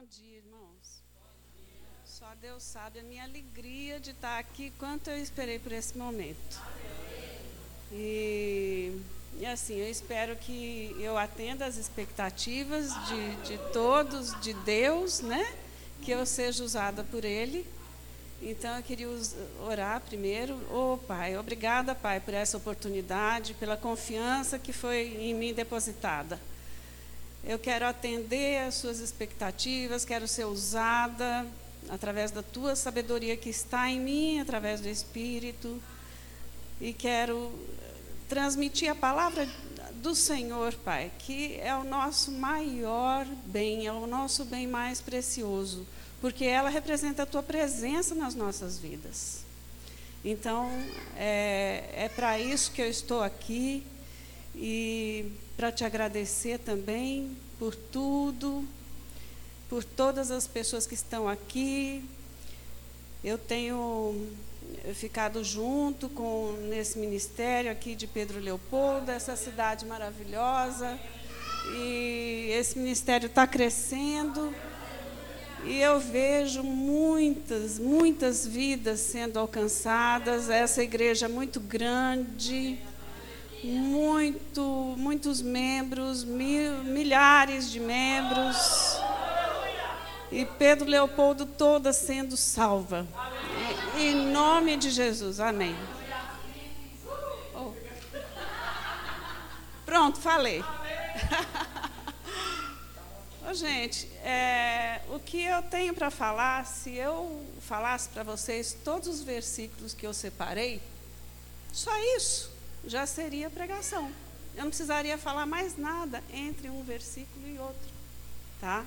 Bom dia, irmãos. Bom dia. Só Deus sabe a minha alegria de estar aqui, quanto eu esperei por esse momento. E assim, eu espero que eu atenda as expectativas de todos, de Deus, né? Que eu seja usada por Ele. Então, eu queria orar primeiro. Ô, Pai, obrigada, Pai, por essa oportunidade, pela confiança que foi em mim depositada. Eu quero atender às suas expectativas, quero ser usada através da tua sabedoria que está em mim, através do Espírito, e quero transmitir a palavra do Senhor, Pai, que é o nosso maior bem, é o nosso bem mais precioso, porque ela representa a tua presença nas nossas vidas. Então, é para isso que eu estou aqui, e para te agradecer também por tudo, por todas as pessoas que estão aqui. Eu tenho ficado junto nesse ministério aqui de Pedro Leopoldo, essa cidade maravilhosa, e esse ministério está crescendo, e eu vejo muitas, muitas vidas sendo alcançadas. Essa igreja é muito grande, muitos membros, milhares de membros, e Pedro Leopoldo toda sendo salva, em nome de Jesus, amém. Oh. Pronto, falei. Oh, gente, o que eu tenho para falar, se eu falasse para vocês todos os versículos que eu separei, só isso já seria pregação. Eu não precisaria falar mais nada entre um versículo e outro, tá?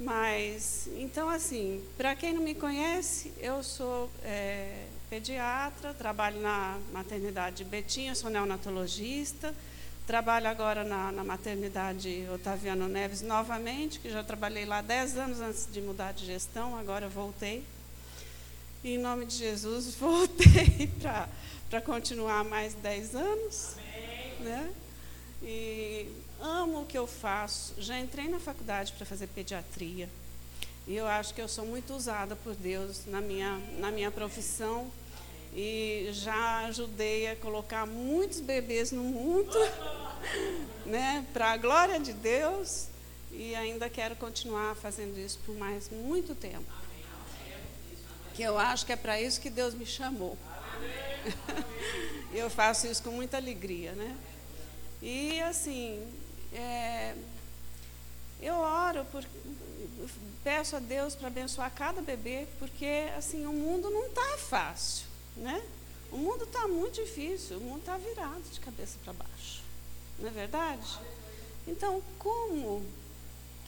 Mas, então, assim, para quem não me conhece, eu sou pediatra, trabalho na maternidade de Betinha, sou neonatologista, trabalho agora na maternidade Otaviano Neves novamente, que já trabalhei lá 10 anos antes de mudar de gestão, agora voltei. Em nome de Jesus, voltei para continuar mais 10 anos. Amém. Né? E amo o que eu faço. Já entrei na faculdade para fazer pediatria. E eu acho que eu sou muito usada por Deus na minha profissão. E já ajudei a colocar muitos bebês no mundo, né? Para a glória de Deus. E ainda quero continuar fazendo isso por mais muito tempo. Que eu acho que é para isso que Deus me chamou. Eu faço isso com muita alegria, né? E assim, eu oro, peço a Deus para abençoar cada bebê, porque assim, o mundo não está fácil, né? O mundo está muito difícil, o mundo está virado de cabeça para baixo, não é verdade? Então, como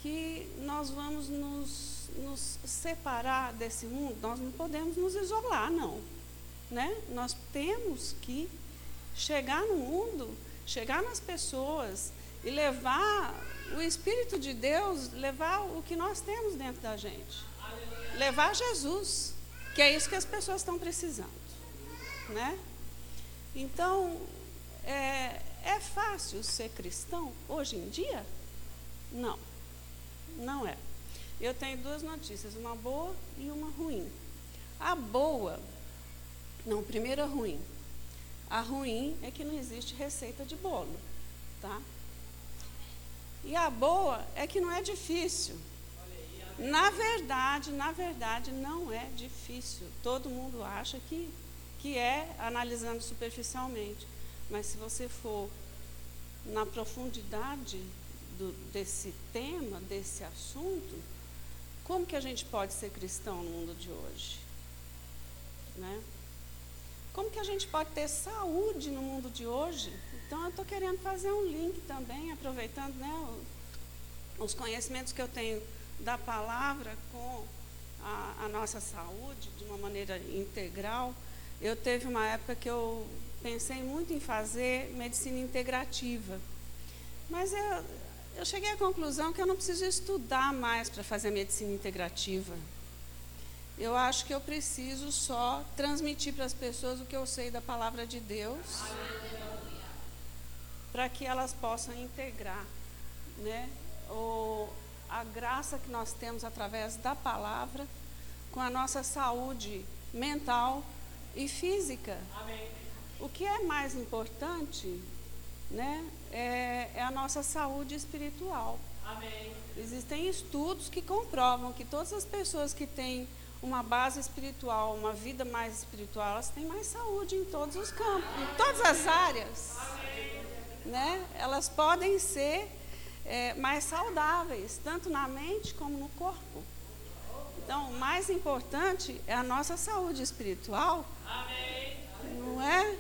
que nós vamos nos separar desse mundo? Nós não podemos nos isolar, não. Né? Nós temos que chegar no mundo, chegar nas pessoas e levar o Espírito de Deus, levar o que nós temos dentro da gente. Aleluia. Levar Jesus, que é isso que as pessoas estão precisando. Né? Então, é fácil ser cristão hoje em dia? Não, não é. Eu tenho duas notícias, uma boa e uma ruim. A boa... Não, primeiro a ruim. A ruim é que não existe receita de bolo, tá? E a boa é que não é difícil. Na verdade, não é difícil. Todo mundo acha que é, analisando superficialmente. Mas se você for na profundidade desse tema, desse assunto, como que a gente pode ser cristão no mundo de hoje? Né? Como que a gente pode ter saúde no mundo de hoje? Então, eu estou querendo fazer um link também, aproveitando, né, os conhecimentos que eu tenho da palavra com a nossa saúde, de uma maneira integral. Eu teve uma época que eu pensei muito em fazer medicina integrativa. Mas eu cheguei à conclusão que eu não preciso estudar mais para fazer medicina integrativa. Eu acho que eu preciso só transmitir para as pessoas o que eu sei da palavra de Deus, para que elas possam integrar, né, a graça que nós temos através da palavra, com a nossa saúde mental e física. Amém. O que é mais importante, né, é a nossa saúde espiritual. Amém. Existem estudos que comprovam que todas as pessoas que têm uma base espiritual, uma vida mais espiritual, elas têm mais saúde em todos os campos, em todas as áreas. Amém. Né? Elas podem ser mais saudáveis, tanto na mente como no corpo. Então, o mais importante é a nossa saúde espiritual. Amém. Não é?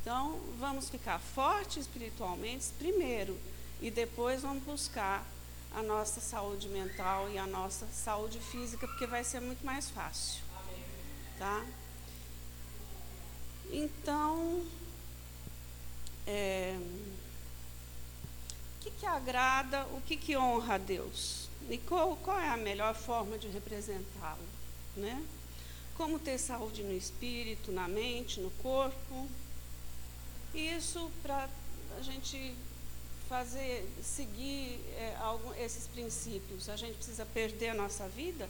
Então, vamos ficar fortes espiritualmente primeiro, e depois vamos buscar a nossa saúde mental e a nossa saúde física, porque vai ser muito mais fácil. Amém. Tá? Então, o que que agrada, o que que honra a Deus? E qual é a melhor forma de representá-lo? Né? Como ter saúde no espírito, na mente, no corpo? Isso para a gente seguir esses princípios. A gente precisa perder a nossa vida?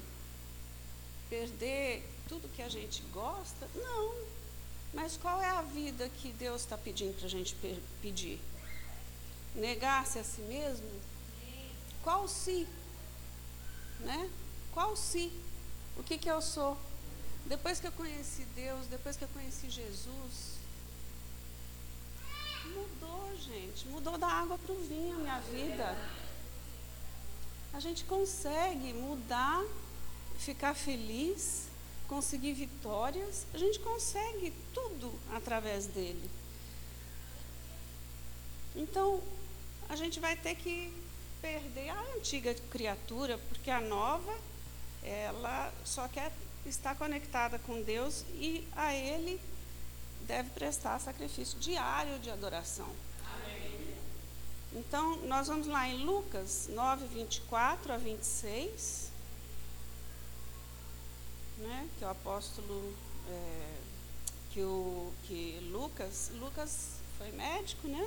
Perder tudo que a gente gosta? Não. Mas qual é a vida que Deus está pedindo para a gente pedir? Negar-se a si mesmo? Qual si? Né? Qual si? O que que eu sou? Depois que eu conheci Deus, depois que eu conheci Jesus, mudou, gente. Mudou da água para o vinho a minha vida. A gente consegue mudar, ficar feliz, conseguir vitórias. A gente consegue tudo através dele. Então, a gente vai ter que perder a antiga criatura, porque a nova, ela só quer estar conectada com Deus e a ele deve prestar sacrifício diário de adoração. Amém. Então, nós vamos lá em Lucas 9, 24 a 26, né, que o apóstolo, Lucas foi médico, né?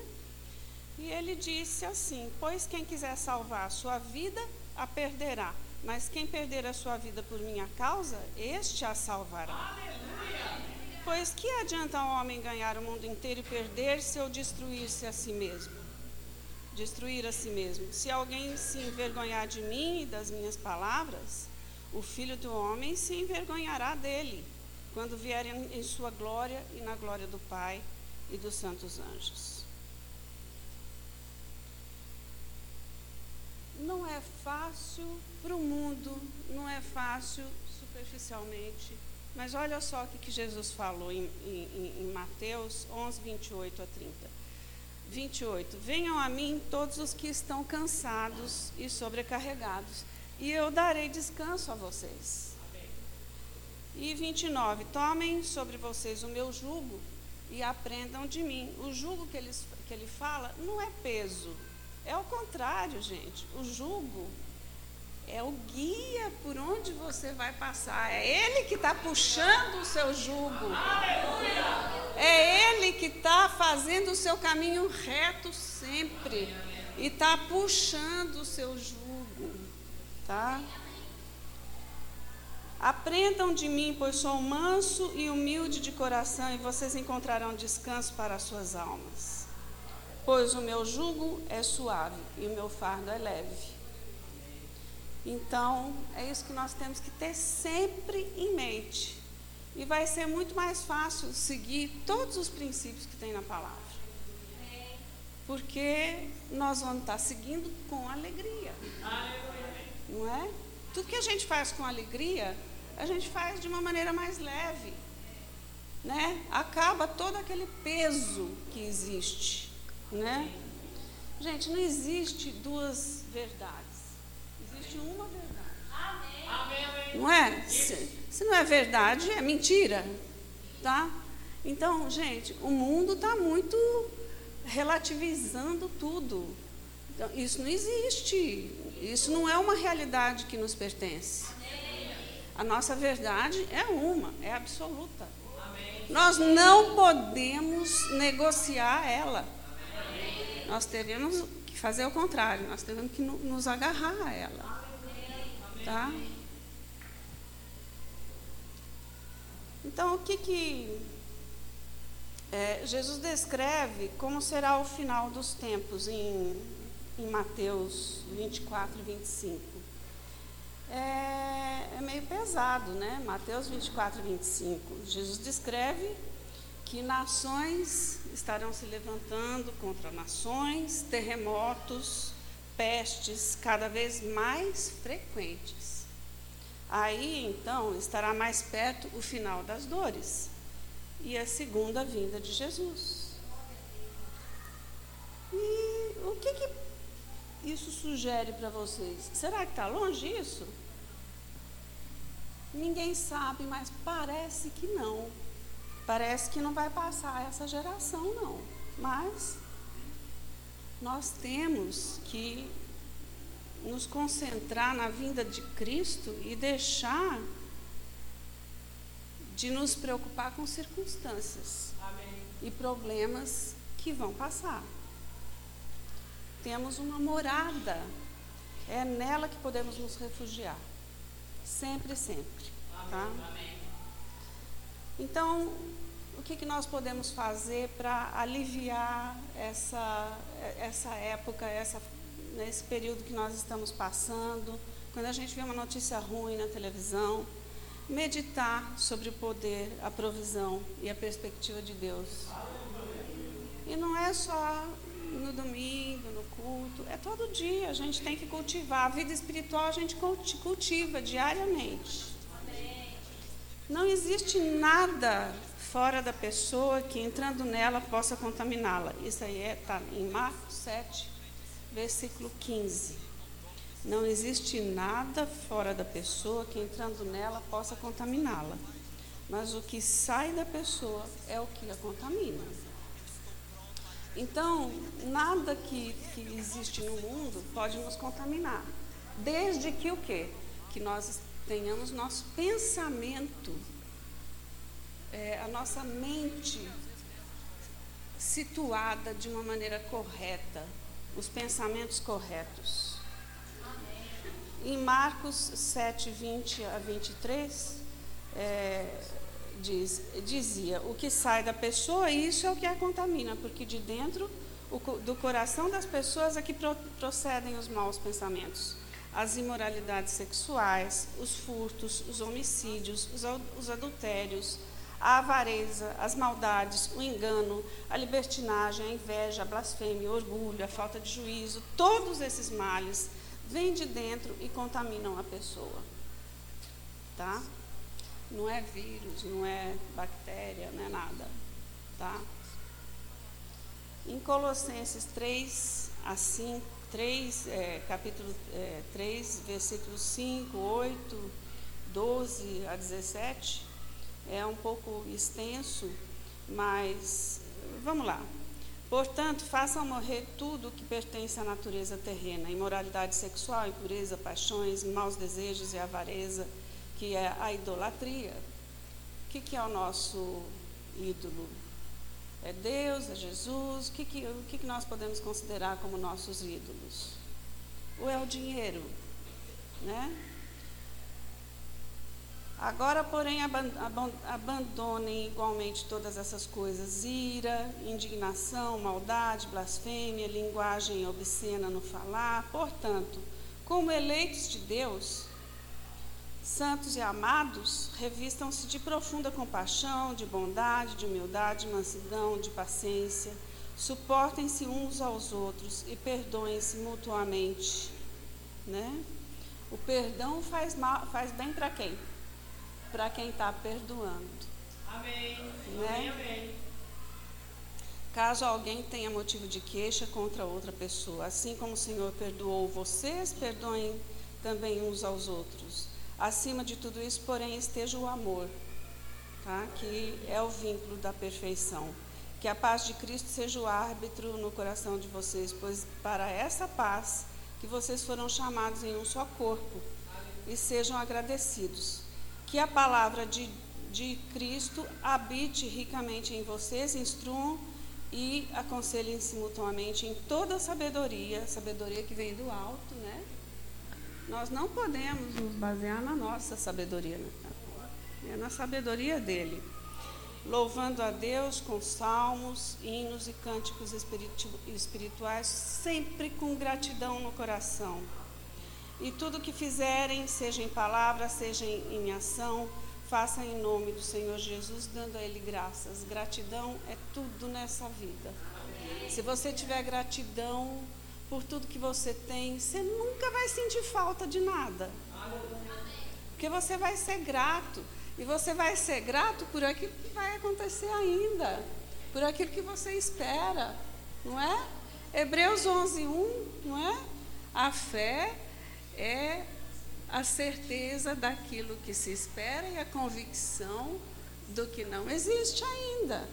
E ele disse assim: pois quem quiser salvar a sua vida, a perderá. Mas quem perder a sua vida por minha causa, este a salvará. Aleluia! Pois que adianta o homem ganhar o mundo inteiro e perder-se ou destruir-se a si mesmo? Destruir a si mesmo. Se alguém se envergonhar de mim e das minhas palavras, o Filho do Homem se envergonhará dele, quando vier em sua glória e na glória do Pai e dos santos anjos. Não é fácil para o mundo, não é fácil superficialmente. Mas olha só o que Jesus falou em Mateus 11, 28 a 30. 28. Venham a mim todos os que estão cansados e sobrecarregados, e eu darei descanso a vocês. E 29. Tomem sobre vocês o meu jugo e aprendam de mim. O jugo que ele fala não é peso, é o contrário, gente. O jugo é o guia por onde você vai passar. É ele que está puxando o seu jugo. Aleluia! É ele que está fazendo o seu caminho reto sempre. E está puxando o seu jugo. Tá? Aprendam de mim, pois sou manso e humilde de coração, e vocês encontrarão descanso para as suas almas. Pois o meu jugo é suave e o meu fardo é leve. Então, é isso que nós temos que ter sempre em mente. E vai ser muito mais fácil seguir todos os princípios que tem na palavra. Porque nós vamos estar seguindo com alegria. Não é? Tudo que a gente faz com alegria, a gente faz de uma maneira mais leve. Né? Acaba todo aquele peso que existe. Né? Gente, não existe duas verdades. Existe uma verdade. Amém. Não é? Se não é verdade, é mentira. Tá? Então, gente, o mundo está muito relativizando tudo. Então, isso não existe. Isso não é uma realidade que nos pertence. A nossa verdade é uma, é absoluta. Nós não podemos negociar ela. Nós teremos fazer o contrário, nós temos que nos agarrar a ela. Tá? Então, o que Jesus descreve como será o final dos tempos em Mateus 24 e 25? É meio pesado, né? Mateus 24 e 25. Jesus descreve que nações estarão se levantando contra nações, terremotos, pestes cada vez mais frequentes. Aí, então, estará mais perto o final das dores e a segunda vinda de Jesus. E o que isso sugere para vocês? Será que está longe isso? Ninguém sabe, mas parece que não. Parece que não vai passar essa geração, não. Mas nós temos que nos concentrar na vinda de Cristo e deixar de nos preocupar com circunstâncias. Amém. E problemas que vão passar. Temos uma morada, é nela que podemos nos refugiar, sempre, sempre. Tá? Amém. Então, o que nós podemos fazer para aliviar essa época, esse período que nós estamos passando? Quando a gente vê uma notícia ruim na televisão, meditar sobre o poder, a provisão e a perspectiva de Deus. E não é só no domingo, no culto, é todo dia. A gente tem que cultivar a vida espiritual, a gente cultiva diariamente. Não existe nada fora da pessoa que, entrando nela, possa contaminá-la. Isso aí está em Marcos 7, versículo 15. Não existe nada fora da pessoa que, entrando nela, possa contaminá-la. Mas o que sai da pessoa é o que a contamina. Então, nada que existe no mundo pode nos contaminar. Desde que o quê? Que nós tenhamos nosso pensamento, a nossa mente situada de uma maneira correta, os pensamentos corretos. Em Marcos 7, 20 a 23, dizia, o que sai da pessoa, isso é o que a contamina, porque de dentro do coração das pessoas é que procedem os maus pensamentos, as imoralidades sexuais, os furtos, os homicídios, os adultérios, a avareza, as maldades, o engano, a libertinagem, a inveja, a blasfêmia, o orgulho, a falta de juízo. Todos esses males vêm de dentro e contaminam a pessoa. Tá? Não é vírus, não é bactéria, não é nada. Tá? Em Colossenses 3 a 5, capítulo 3, versículos 5, 8, 12 a 17, é um pouco extenso, mas vamos lá. Portanto, façam morrer tudo o que pertence à natureza terrena, imoralidade sexual, impureza, paixões, maus desejos e avareza, que é a idolatria. O que é o nosso ídolo? É Deus, é Jesus, o que nós podemos considerar como nossos ídolos? Ou é o dinheiro, né? Agora, porém, abandonem igualmente todas essas coisas, ira, indignação, maldade, blasfêmia, linguagem obscena no falar. Portanto, como eleitos de Deus, santos e amados, revistam-se de profunda compaixão, de bondade, de humildade, de mansidão, de paciência. Suportem-se uns aos outros e perdoem-se mutuamente. Né? O perdão faz bem para quem? Para quem está perdoando. Amém. Né? Amém, amém. Caso alguém tenha motivo de queixa contra outra pessoa, assim como o Senhor perdoou vocês, perdoem também uns aos outros. Acima de tudo isso, porém, esteja o amor, tá? Que é o vínculo da perfeição. Que a paz de Cristo seja o árbitro no coração de vocês, pois para essa paz que vocês foram chamados em um só corpo, e sejam agradecidos. Que a palavra de Cristo habite ricamente em vocês, instruam e aconselhem-se mutuamente em toda a sabedoria, sabedoria que vem do alto, né? Nós não podemos nos basear na nossa sabedoria, né? Na sabedoria dele, louvando a Deus com salmos, hinos e cânticos espirituais, sempre com gratidão no coração. E tudo que fizerem, seja em palavra, seja em ação, façam em nome do Senhor Jesus, dando a Ele graças. Gratidão é tudo nessa vida. Amém. Se você tiver gratidão por tudo que você tem, você nunca vai sentir falta de nada. Porque você vai ser grato. E você vai ser grato por aquilo que vai acontecer ainda. Por aquilo que você espera. Não é? Hebreus 11:1, não é? A fé é a certeza daquilo que se espera e a convicção do que não existe ainda.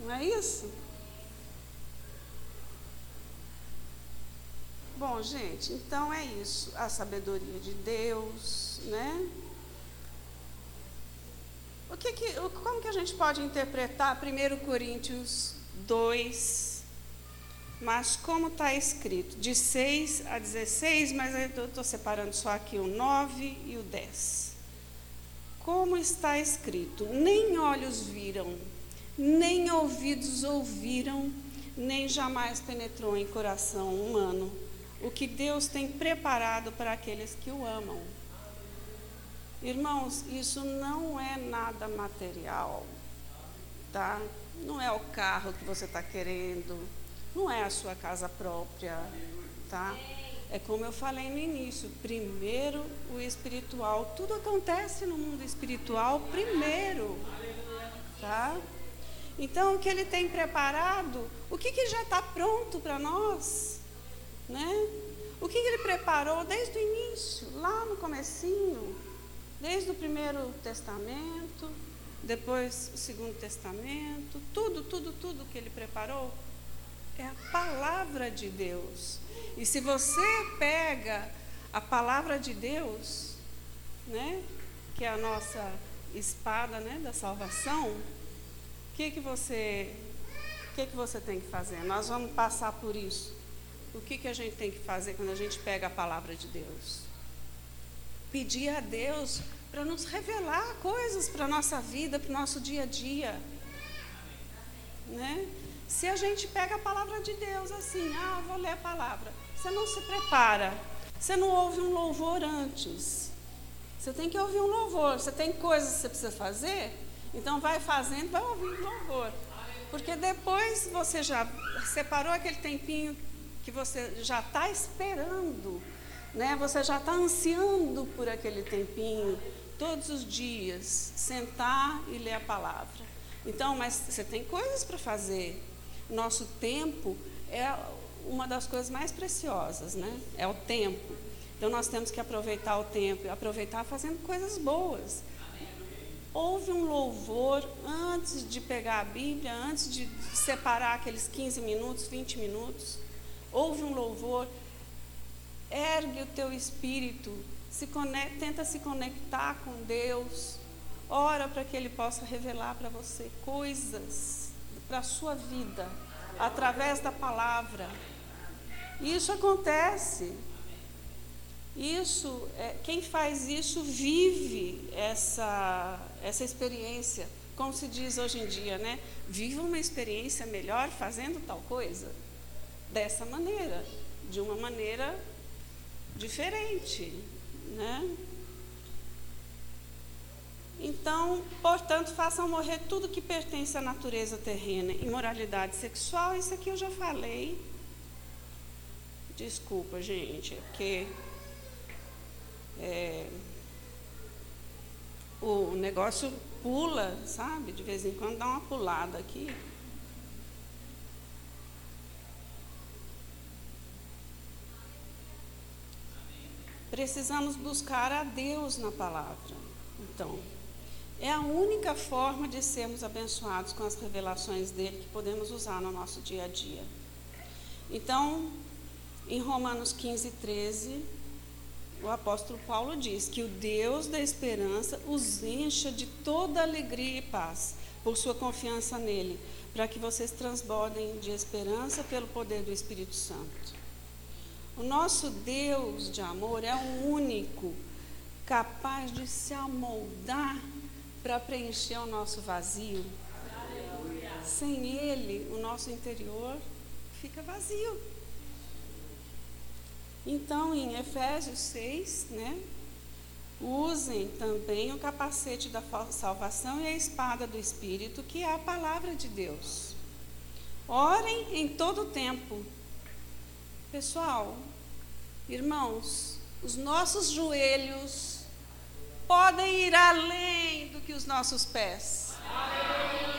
Não é isso? Bom, gente, então é isso, a sabedoria de Deus, né? Como que a gente pode interpretar 1 Coríntios 2, mas como está escrito? De 6 a 16, mas eu estou separando só aqui o 9 e o 10. Como está escrito? Nem olhos viram, nem ouvidos ouviram, nem jamais penetrou em coração humano o que Deus tem preparado para aqueles que o amam. Irmãos, isso não é nada material, tá? Não é o carro que você está querendo, não é a sua casa própria, tá? É como eu falei no início, primeiro o espiritual, tudo acontece no mundo espiritual primeiro, tá? Então, o que ele tem preparado, o que já está pronto para nós? Né? O que ele preparou desde o início, lá no comecinho, desde o Primeiro Testamento, depois o Segundo Testamento, tudo que ele preparou é a palavra de Deus. E se você pega a palavra de Deus, né, que é a nossa espada, né, da salvação, o que você tem que fazer? Nós vamos passar por isso. O que a gente tem que fazer quando a gente pega a palavra de Deus? Pedir a Deus para nos revelar coisas para a nossa vida, para o nosso dia a dia. Né? Se a gente pega a palavra de Deus assim, vou ler a palavra. Você não se prepara, você não ouve um louvor antes. Você tem que ouvir um louvor, você tem coisas que você precisa fazer, então vai fazendo, vai ouvindo louvor. Porque depois você já separou aquele tempinho que você já está esperando, né? Você já está ansiando por aquele tempinho, todos os dias, sentar e ler a palavra. Então, mas você tem coisas para fazer. Nosso tempo é uma das coisas mais preciosas, né? É o tempo. Então, nós temos que aproveitar o tempo, aproveitar fazendo coisas boas. Houve um louvor antes de pegar a Bíblia, antes de separar aqueles 15 minutos, 20 minutos. Ouve um louvor, ergue o teu espírito, tenta se conectar com Deus, ora para que Ele possa revelar para você coisas para a sua vida, através da palavra. Isso acontece. Quem faz isso vive essa experiência, como se diz hoje em dia, né? Viva uma experiência melhor fazendo tal coisa. Dessa maneira, de uma maneira diferente, né? Então, portanto, façam morrer tudo que pertence à natureza terrena. Imoralidade sexual, isso aqui eu já falei. Desculpa, gente, é porque o negócio pula, sabe? De vez em quando dá uma pulada aqui. Precisamos buscar a Deus na palavra. Então, é a única forma de sermos abençoados com as revelações dele que podemos usar no nosso dia a dia. Então, em Romanos 15:13, o apóstolo Paulo diz que o Deus da esperança os encha de toda alegria e paz por sua confiança nele, para que vocês transbordem de esperança pelo poder do Espírito Santo. O nosso Deus de amor é o único capaz de se amoldar para preencher o nosso vazio. Aleluia. Sem ele, o nosso interior fica vazio. Então, em Efésios 6, usem também o capacete da salvação e a espada do Espírito, que é a palavra de Deus. Orem em todo o tempo. Pessoal, irmãos, os nossos joelhos podem ir além do que os nossos pés. Amém.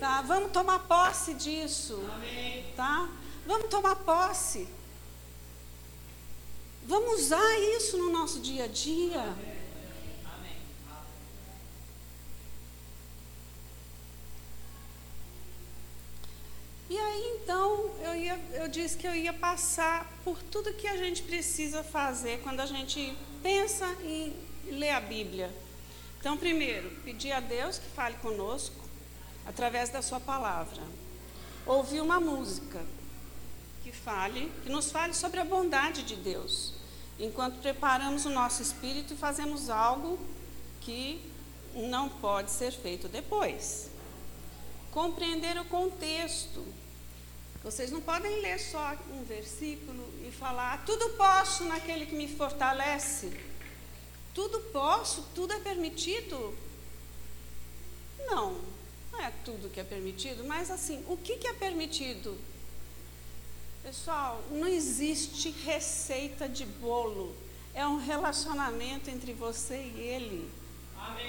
Tá? Vamos tomar posse disso. Amém. Tá? Vamos tomar posse. Vamos usar isso no nosso dia a dia. Amém. Amém. E aí, então, eu disse que eu ia passar por tudo que a gente precisa fazer quando a gente pensa em ler a Bíblia. Então, primeiro, pedir a Deus que fale conosco através da sua palavra. Ouvir uma música que nos fale sobre a bondade de Deus, enquanto preparamos o nosso espírito e fazemos algo que não pode ser feito depois. Compreender o contexto. Vocês não podem ler só um versículo e falar, tudo posso naquele que me fortalece. Tudo posso, tudo é permitido. Não, não é tudo que é permitido, mas assim, o que é permitido? Pessoal, não existe receita de bolo. É um relacionamento entre você e ele. Amém.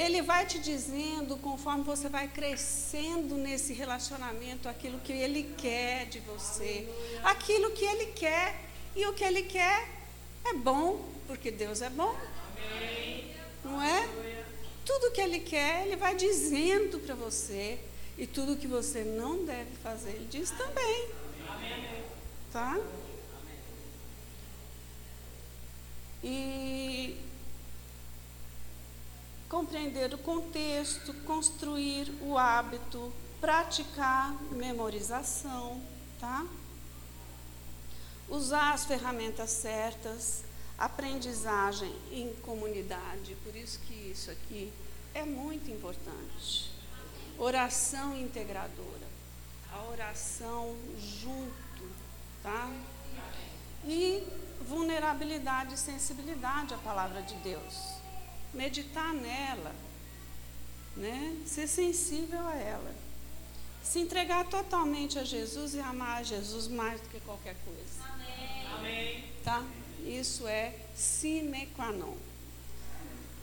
Ele vai te dizendo, conforme você vai crescendo nesse relacionamento, aquilo que ele quer de você. Aleluia. Aquilo que ele quer. E o que ele quer é bom, porque Deus é bom. Amém. Não é? Aleluia. Tudo que ele quer, ele vai dizendo para você. E tudo que você não deve fazer, ele diz também. Tá? E compreender o contexto, construir o hábito, praticar memorização, tá? Usar as ferramentas certas, aprendizagem em comunidade, por isso que isso aqui é muito importante. Oração integradora, a oração junto. Tá? E vulnerabilidade e sensibilidade à palavra de Deus. Meditar nela, ser sensível a ela. Se entregar totalmente a Jesus e amar a Jesus mais do que qualquer coisa. Amém. Tá? Isso é sine qua non.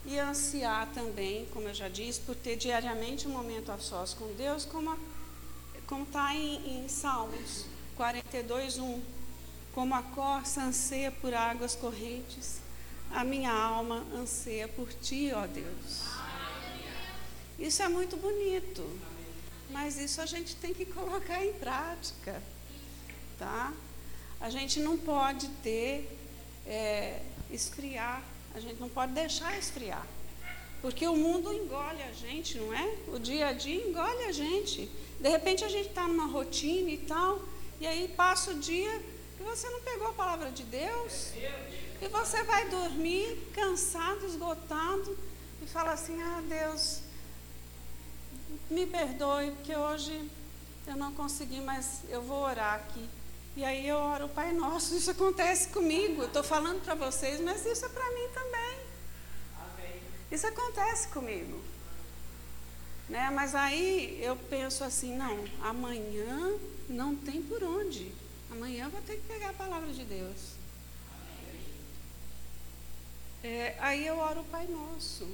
E ansiar também, como eu já disse, por ter diariamente um momento a sós com Deus, como está em Salmos 42:1, como a corça anseia por águas correntes, a minha alma anseia por ti, ó Deus. Isso é muito bonito, mas isso a gente tem que colocar em prática, tá? A gente não pode esfriar, a gente não pode deixar esfriar, porque o mundo engole a gente, não é? O dia a dia engole a gente. De repente a gente está numa rotina e tal. E aí passa o dia e você não pegou a palavra de Deus. E você vai dormir cansado, esgotado, e fala assim, Deus, me perdoe, porque hoje eu não consegui, mas eu vou orar aqui. E aí eu oro o Pai Nosso. Isso acontece comigo. Eu estou falando para vocês, mas isso é para mim também. Isso acontece comigo. Mas aí eu penso assim, não, amanhã não tem por onde. Amanhã eu vou ter que pegar a palavra de Deus. Aí eu oro o Pai Nosso.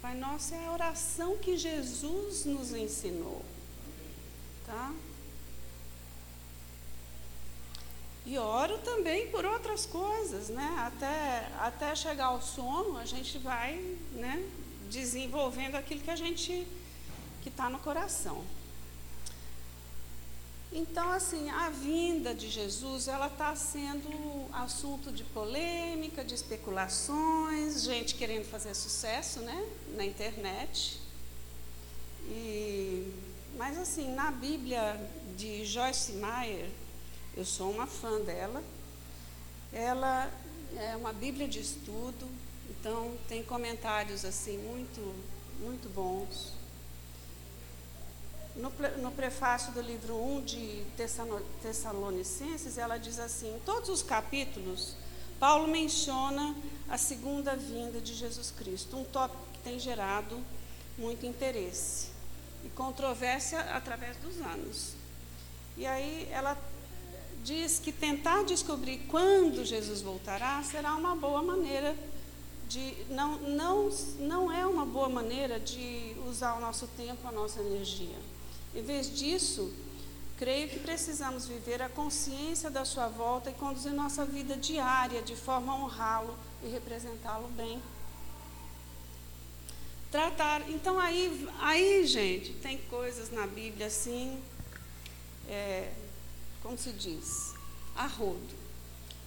Pai Nosso é a oração que Jesus nos ensinou. Tá? E oro também por outras coisas, Até chegar ao sono, a gente vai, desenvolvendo aquilo que está no coração. Então, assim, a vinda de Jesus, ela está sendo assunto de polêmica, de especulações, gente querendo fazer sucesso, né, na internet. Mas, assim, na Bíblia de Joyce Meyer, eu sou uma fã dela, ela é uma Bíblia de estudo, então tem comentários, assim, muito bons. No prefácio do livro 1 de Tessalonicenses, ela diz assim, em todos os capítulos, Paulo menciona a segunda vinda de Jesus Cristo, um tópico que tem gerado muito interesse e controvérsia através dos anos. E aí ela diz que tentar descobrir quando Jesus voltará será uma boa maneira de... Não é uma boa maneira de usar o nosso tempo, a nossa energia. Em vez disso, creio que precisamos viver a consciência da sua volta e conduzir nossa vida diária de forma a honrá-lo e representá-lo bem. Então, aí, gente, tem coisas na Bíblia assim, como se diz, a rodo.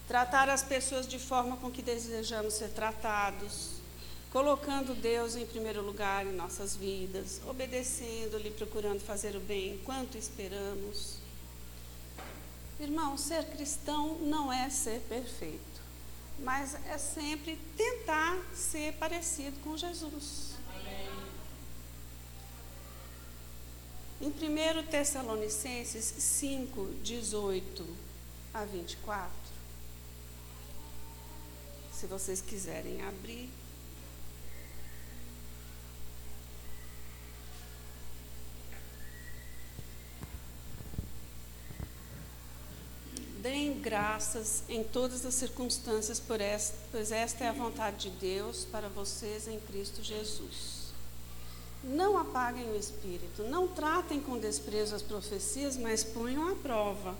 Tratar as pessoas de forma com que desejamos ser tratados, colocando Deus em primeiro lugar em nossas vidas, obedecendo-lhe, procurando fazer o bem enquanto esperamos. Irmão, ser cristão não é ser perfeito, mas é sempre tentar ser parecido com Jesus. Amém. Em 1 Tessalonicenses 5, 18 a 24, se vocês quiserem abrir. Deem graças em todas as circunstâncias, pois esta é a vontade de Deus para vocês em Cristo Jesus. Não apaguem o espírito, não tratem com desprezo as profecias, mas ponham à prova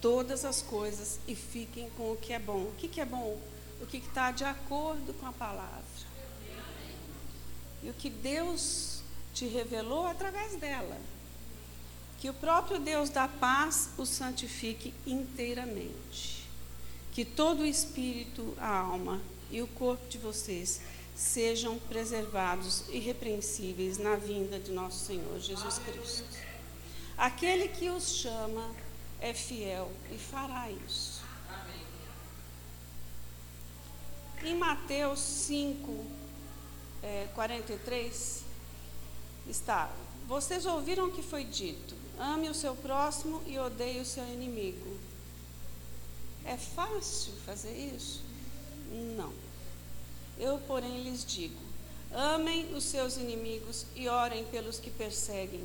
todas as coisas e fiquem com o que é bom. O que é bom? O que está de acordo com a palavra. E o que Deus te revelou através dela. Que o próprio Deus da paz o santifique inteiramente. Que todo o espírito, a alma e o corpo de vocês sejam preservados irrepreensíveis na vinda de nosso Senhor Jesus Cristo. Aquele que os chama é fiel e fará isso. Em Mateus 5, 43, está: vocês ouviram o que foi dito. Ame o seu próximo e odeie o seu inimigo. É fácil fazer isso? Não. Eu, porém, lhes digo, amem os seus inimigos e orem pelos que perseguem.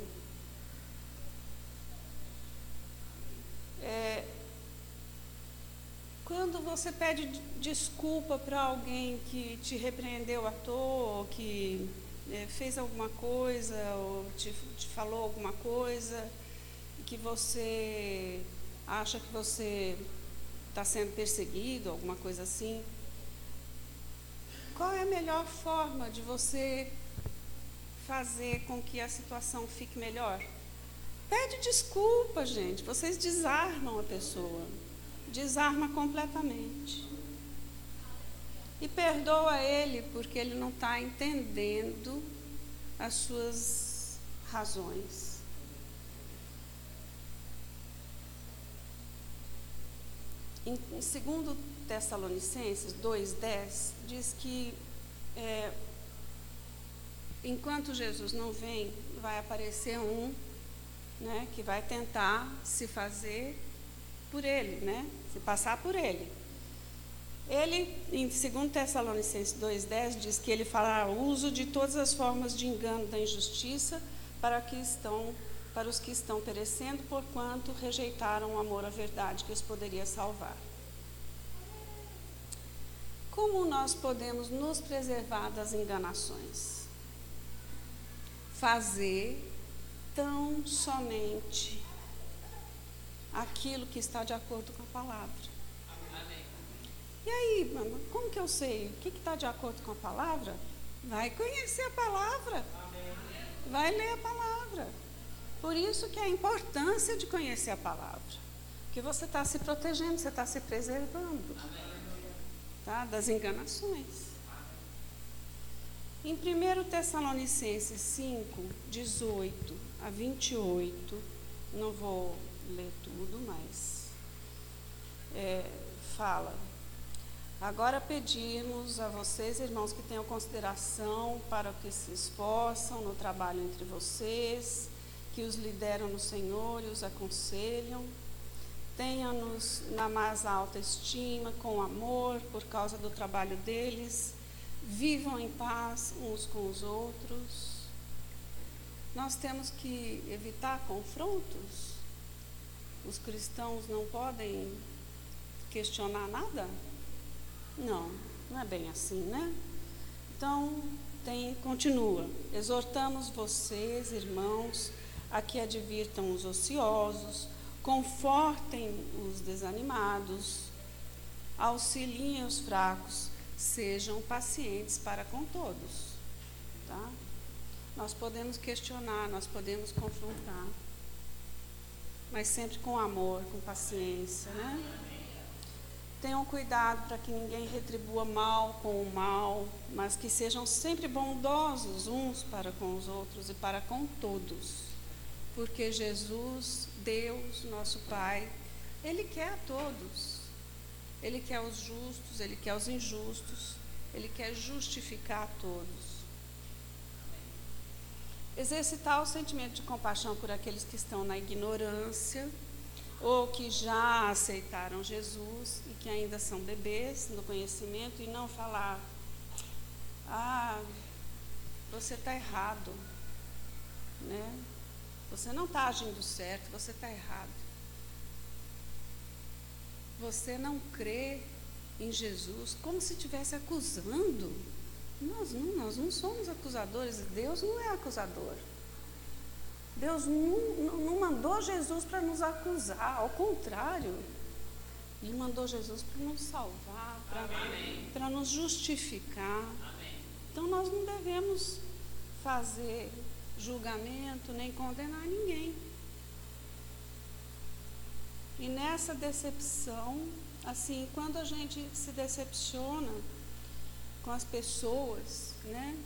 Quando você pede desculpa para alguém que te repreendeu à toa, ou que fez alguma coisa, ou te falou alguma coisa, que você acha que você está sendo perseguido, alguma coisa assim, qual é a melhor forma de você fazer com que a situação fique melhor? Pede desculpa, gente. Vocês desarmam a pessoa, desarma completamente. E perdoa ele, porque ele não está entendendo as suas razões. Em 2 Tessalonicenses 2:10, diz que enquanto Jesus não vem, vai aparecer um, né, que vai tentar se fazer por ele, né, se passar por ele. Ele, em 2 Tessalonicenses 2:10, diz que ele fará uso de todas as formas de engano da injustiça para os que estão perecendo, porquanto rejeitaram o amor à verdade que os poderia salvar. Como nós podemos nos preservar das enganações? Fazer tão somente aquilo que está de acordo com a palavra. E aí, mano, como que eu sei? O que está de acordo com a palavra? Vai conhecer a palavra. Vai ler a palavra. Por isso que a importância de conhecer a palavra, que você está se protegendo, você está se preservando, tá? Das enganações. Em 1 Tessalonicenses 5, 18 a 28, não vou ler tudo, mas fala: agora pedimos a vocês, irmãos, que tenham consideração para que se esforçam no trabalho entre vocês, que os lideram no Senhor e os aconselham. Tenham-nos na mais alta estima, com amor, por causa do trabalho deles. Vivam em paz uns com os outros. Nós temos que evitar confrontos. Os cristãos não podem questionar nada? Não, não é bem assim, né? Então, continua. Exortamos vocês, irmãos, a que advirtam os ociosos, confortem os desanimados, auxiliem os fracos, sejam pacientes para com todos, tá? Nós podemos questionar, nós podemos confrontar, mas sempre com amor, com paciência, né? Tenham cuidado para que ninguém retribua mal com o mal, mas que sejam sempre bondosos uns para com os outros e para com todos, porque Jesus, Deus, nosso Pai, Ele quer a todos. Ele quer os justos, Ele quer os injustos, Ele quer justificar a todos. Exercitar o sentimento de compaixão por aqueles que estão na ignorância, ou que já aceitaram Jesus e que ainda são bebês no conhecimento, e não falar: ah, você está errado, né? Você não está agindo certo, você está errado. Você não crê em Jesus, como se estivesse acusando. Nós não somos acusadores, Deus não é acusador. Deus não mandou Jesus para nos acusar, ao contrário. Ele mandou Jesus para nos salvar, para nos justificar. Amém. Então, nós não devemos fazer julgamento, nem condenar ninguém. E nessa decepção, assim, quando a gente se decepciona com as pessoas, né?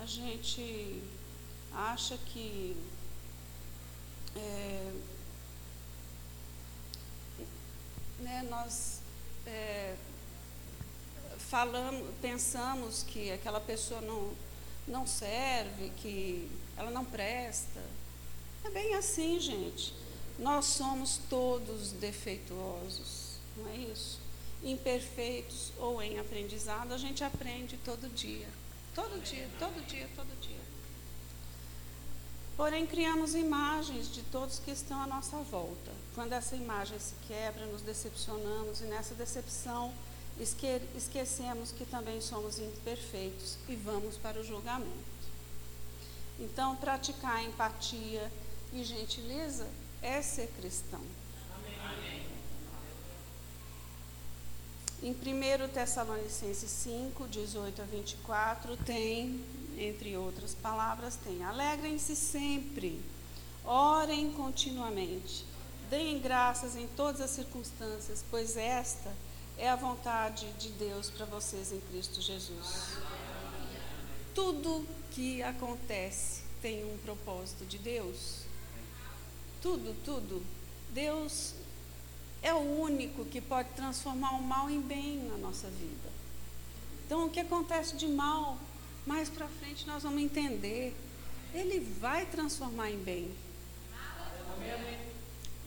A gente acha que pensamos que aquela pessoa não serve, que ela não presta. É bem assim, gente. Nós somos todos defeituosos, não é isso? Imperfeitos ou em aprendizado, a gente aprende todo dia. Todo dia, todo dia, todo dia. Porém, criamos imagens de todos que estão à nossa volta. Quando essa imagem se quebra, nos decepcionamos, e nessa decepção esquecemos que também somos imperfeitos e vamos para o julgamento. Então, praticar empatia e gentileza é ser cristão. Amém. Em 1 Tessalonicenses 5, 18 a 24, tem, entre outras palavras, tem: alegrem-se sempre, orem continuamente, deem graças em todas as circunstâncias, pois esta é a vontade de Deus para vocês em Cristo Jesus. Tudo que acontece tem um propósito de Deus. Tudo, tudo. Deus é o único que pode transformar o mal em bem na nossa vida. Então, o que acontece de mal, mais para frente nós vamos entender. Ele vai transformar em bem.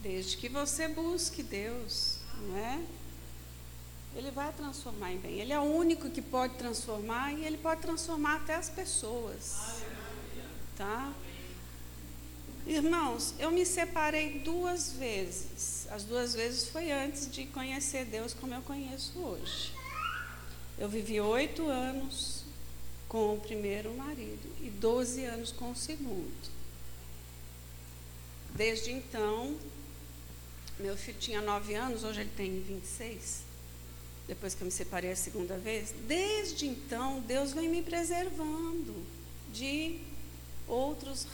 Desde que você busque Deus, não é? Ele vai transformar em bem. Ele é o único que pode transformar, e Ele pode transformar até as pessoas. Tá? Irmãos, eu me separei 2 vezes. As 2 vezes foi antes de conhecer Deus como eu conheço hoje. Eu vivi 8 anos com o primeiro marido e 12 anos com o segundo. Desde então, meu filho tinha 9 anos, hoje ele tem 26. Depois que eu me separei a 2ª vez, desde então Deus vem me preservando de outros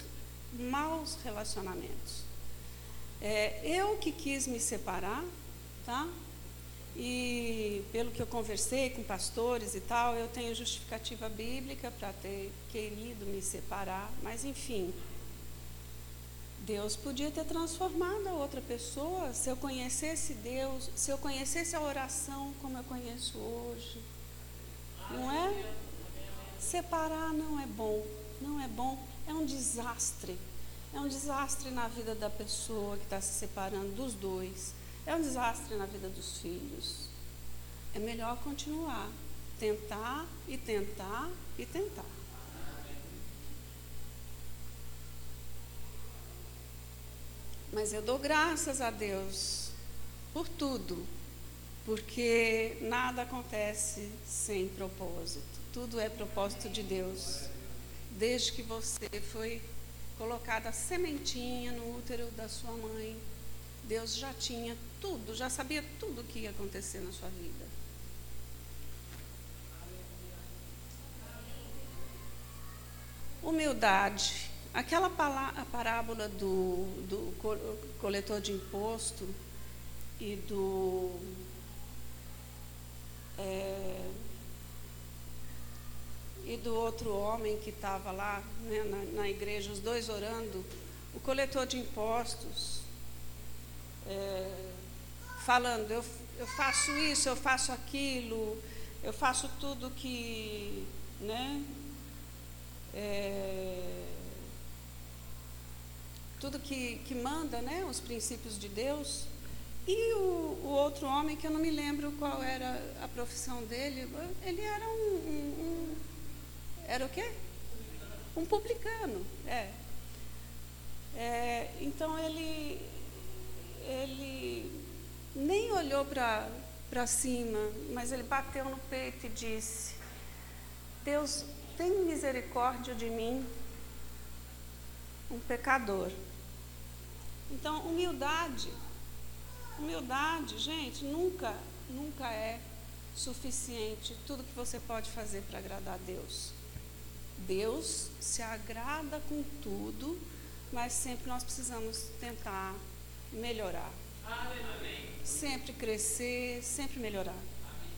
maus relacionamentos. Eu que quis me separar, tá? E pelo que eu conversei com pastores e tal, eu tenho justificativa bíblica para ter querido me separar, mas enfim, Deus podia ter transformado a outra pessoa, se eu conhecesse Deus, se eu conhecesse a oração como eu conheço hoje, não é? Separar não é bom, não é bom, é um desastre. É um desastre na vida da pessoa que está se separando, dos dois. É um desastre na vida dos filhos. É melhor continuar. Tentar e tentar e tentar. Mas eu dou graças a Deus por tudo, porque nada acontece sem propósito. Tudo é propósito de Deus. Desde que você foi colocada a sementinha no útero da sua mãe, Deus já tinha tudo, já sabia tudo o que ia acontecer na sua vida. Humildade. Aquela parábola do coletor de imposto e do e do outro homem que estava lá, né, na igreja, os dois orando, o coletor de impostos falando, eu faço isso, eu faço aquilo, eu faço tudo que, né, tudo que manda, né, os princípios de Deus. E o outro homem, que eu não me lembro qual era a profissão dele, ele era era o quê? Um publicano, então ele nem olhou para cima, mas ele bateu no peito e disse: Deus, tem misericórdia de mim, um pecador. Então, humildade, gente, nunca é suficiente tudo que você pode fazer para agradar a Deus. Deus se agrada com tudo, mas sempre nós precisamos tentar melhorar. Amém. Sempre crescer, sempre melhorar. Amém.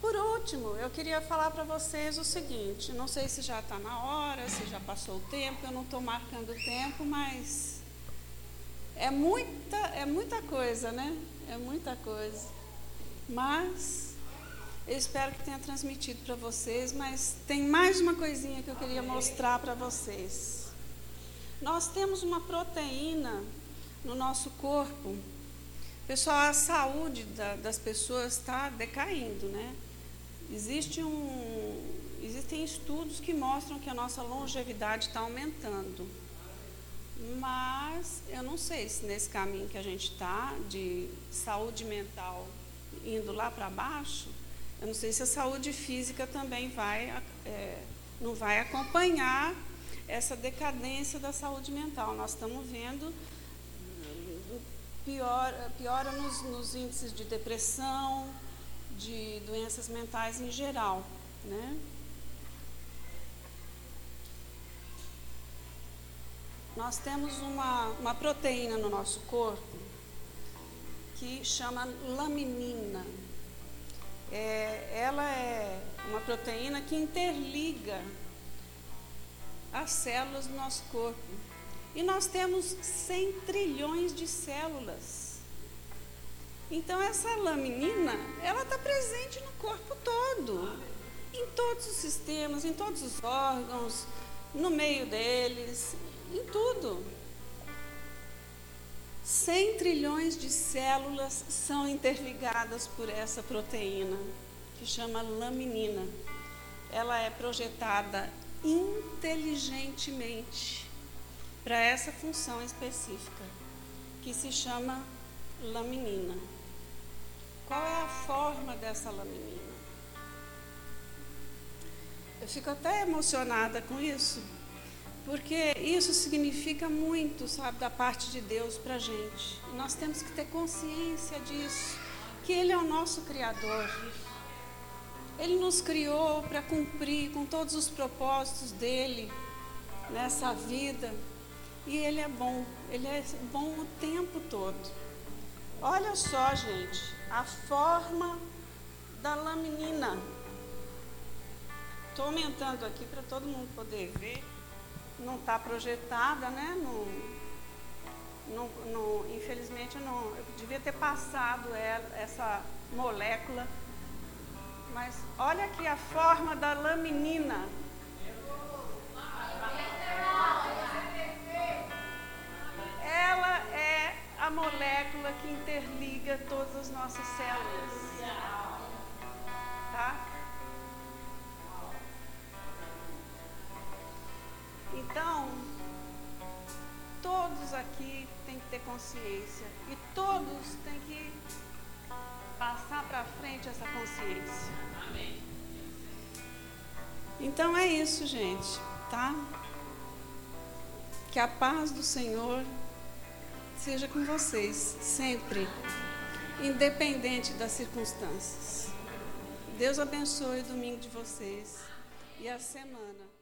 Por último, eu queria falar para vocês o seguinte, não sei se já está na hora, se já passou o tempo, eu não estou marcando o tempo, mas é muita coisa, né? É muita coisa. Mas eu espero que tenha transmitido para vocês, mas tem mais uma coisinha que eu queria mostrar para vocês. Nós temos uma proteína no nosso corpo. Pessoal, a saúde das pessoas está decaindo, né? Existem estudos que mostram que a nossa longevidade está aumentando. Mas eu não sei se nesse caminho que a gente está, de saúde mental indo lá para baixo, eu não sei se a saúde física também não vai acompanhar essa decadência da saúde mental. Nós estamos vendo piora nos índices de depressão, de doenças mentais em geral, né? Nós temos uma proteína no nosso corpo que chama laminina. Ela é uma proteína que interliga as células do nosso corpo. E nós temos 100 trilhões de células. Então, essa laminina, ela está presente no corpo todo, em todos os sistemas, em todos os órgãos, no meio deles, em tudo. 100 trilhões de células são interligadas por essa proteína, que chama laminina. Ela é projetada inteligentemente para essa função específica, que se chama laminina. Qual é a forma dessa laminina? Eu fico até emocionada com isso, porque isso significa muito, sabe, da parte de Deus para a gente. Nós temos que ter consciência disso, que Ele é o nosso Criador. Ele nos criou para cumprir com todos os propósitos dEle. nessa vida, e ele é bom o tempo todo. Olha só, gente, a forma da laminina. Estou aumentando aqui para todo mundo poder ver. Não está projetada, né? Infelizmente, eu devia ter passado essa molécula. Mas olha aqui a forma da laminina. Ela é a molécula que interliga todas as nossas células. Tá? Então, todos aqui têm que ter consciência e todos têm que passar para frente essa consciência. Amém. Então é isso, gente, tá? Que a paz do Senhor seja com vocês, sempre, independente das circunstâncias. Deus abençoe o domingo de vocês e a semana.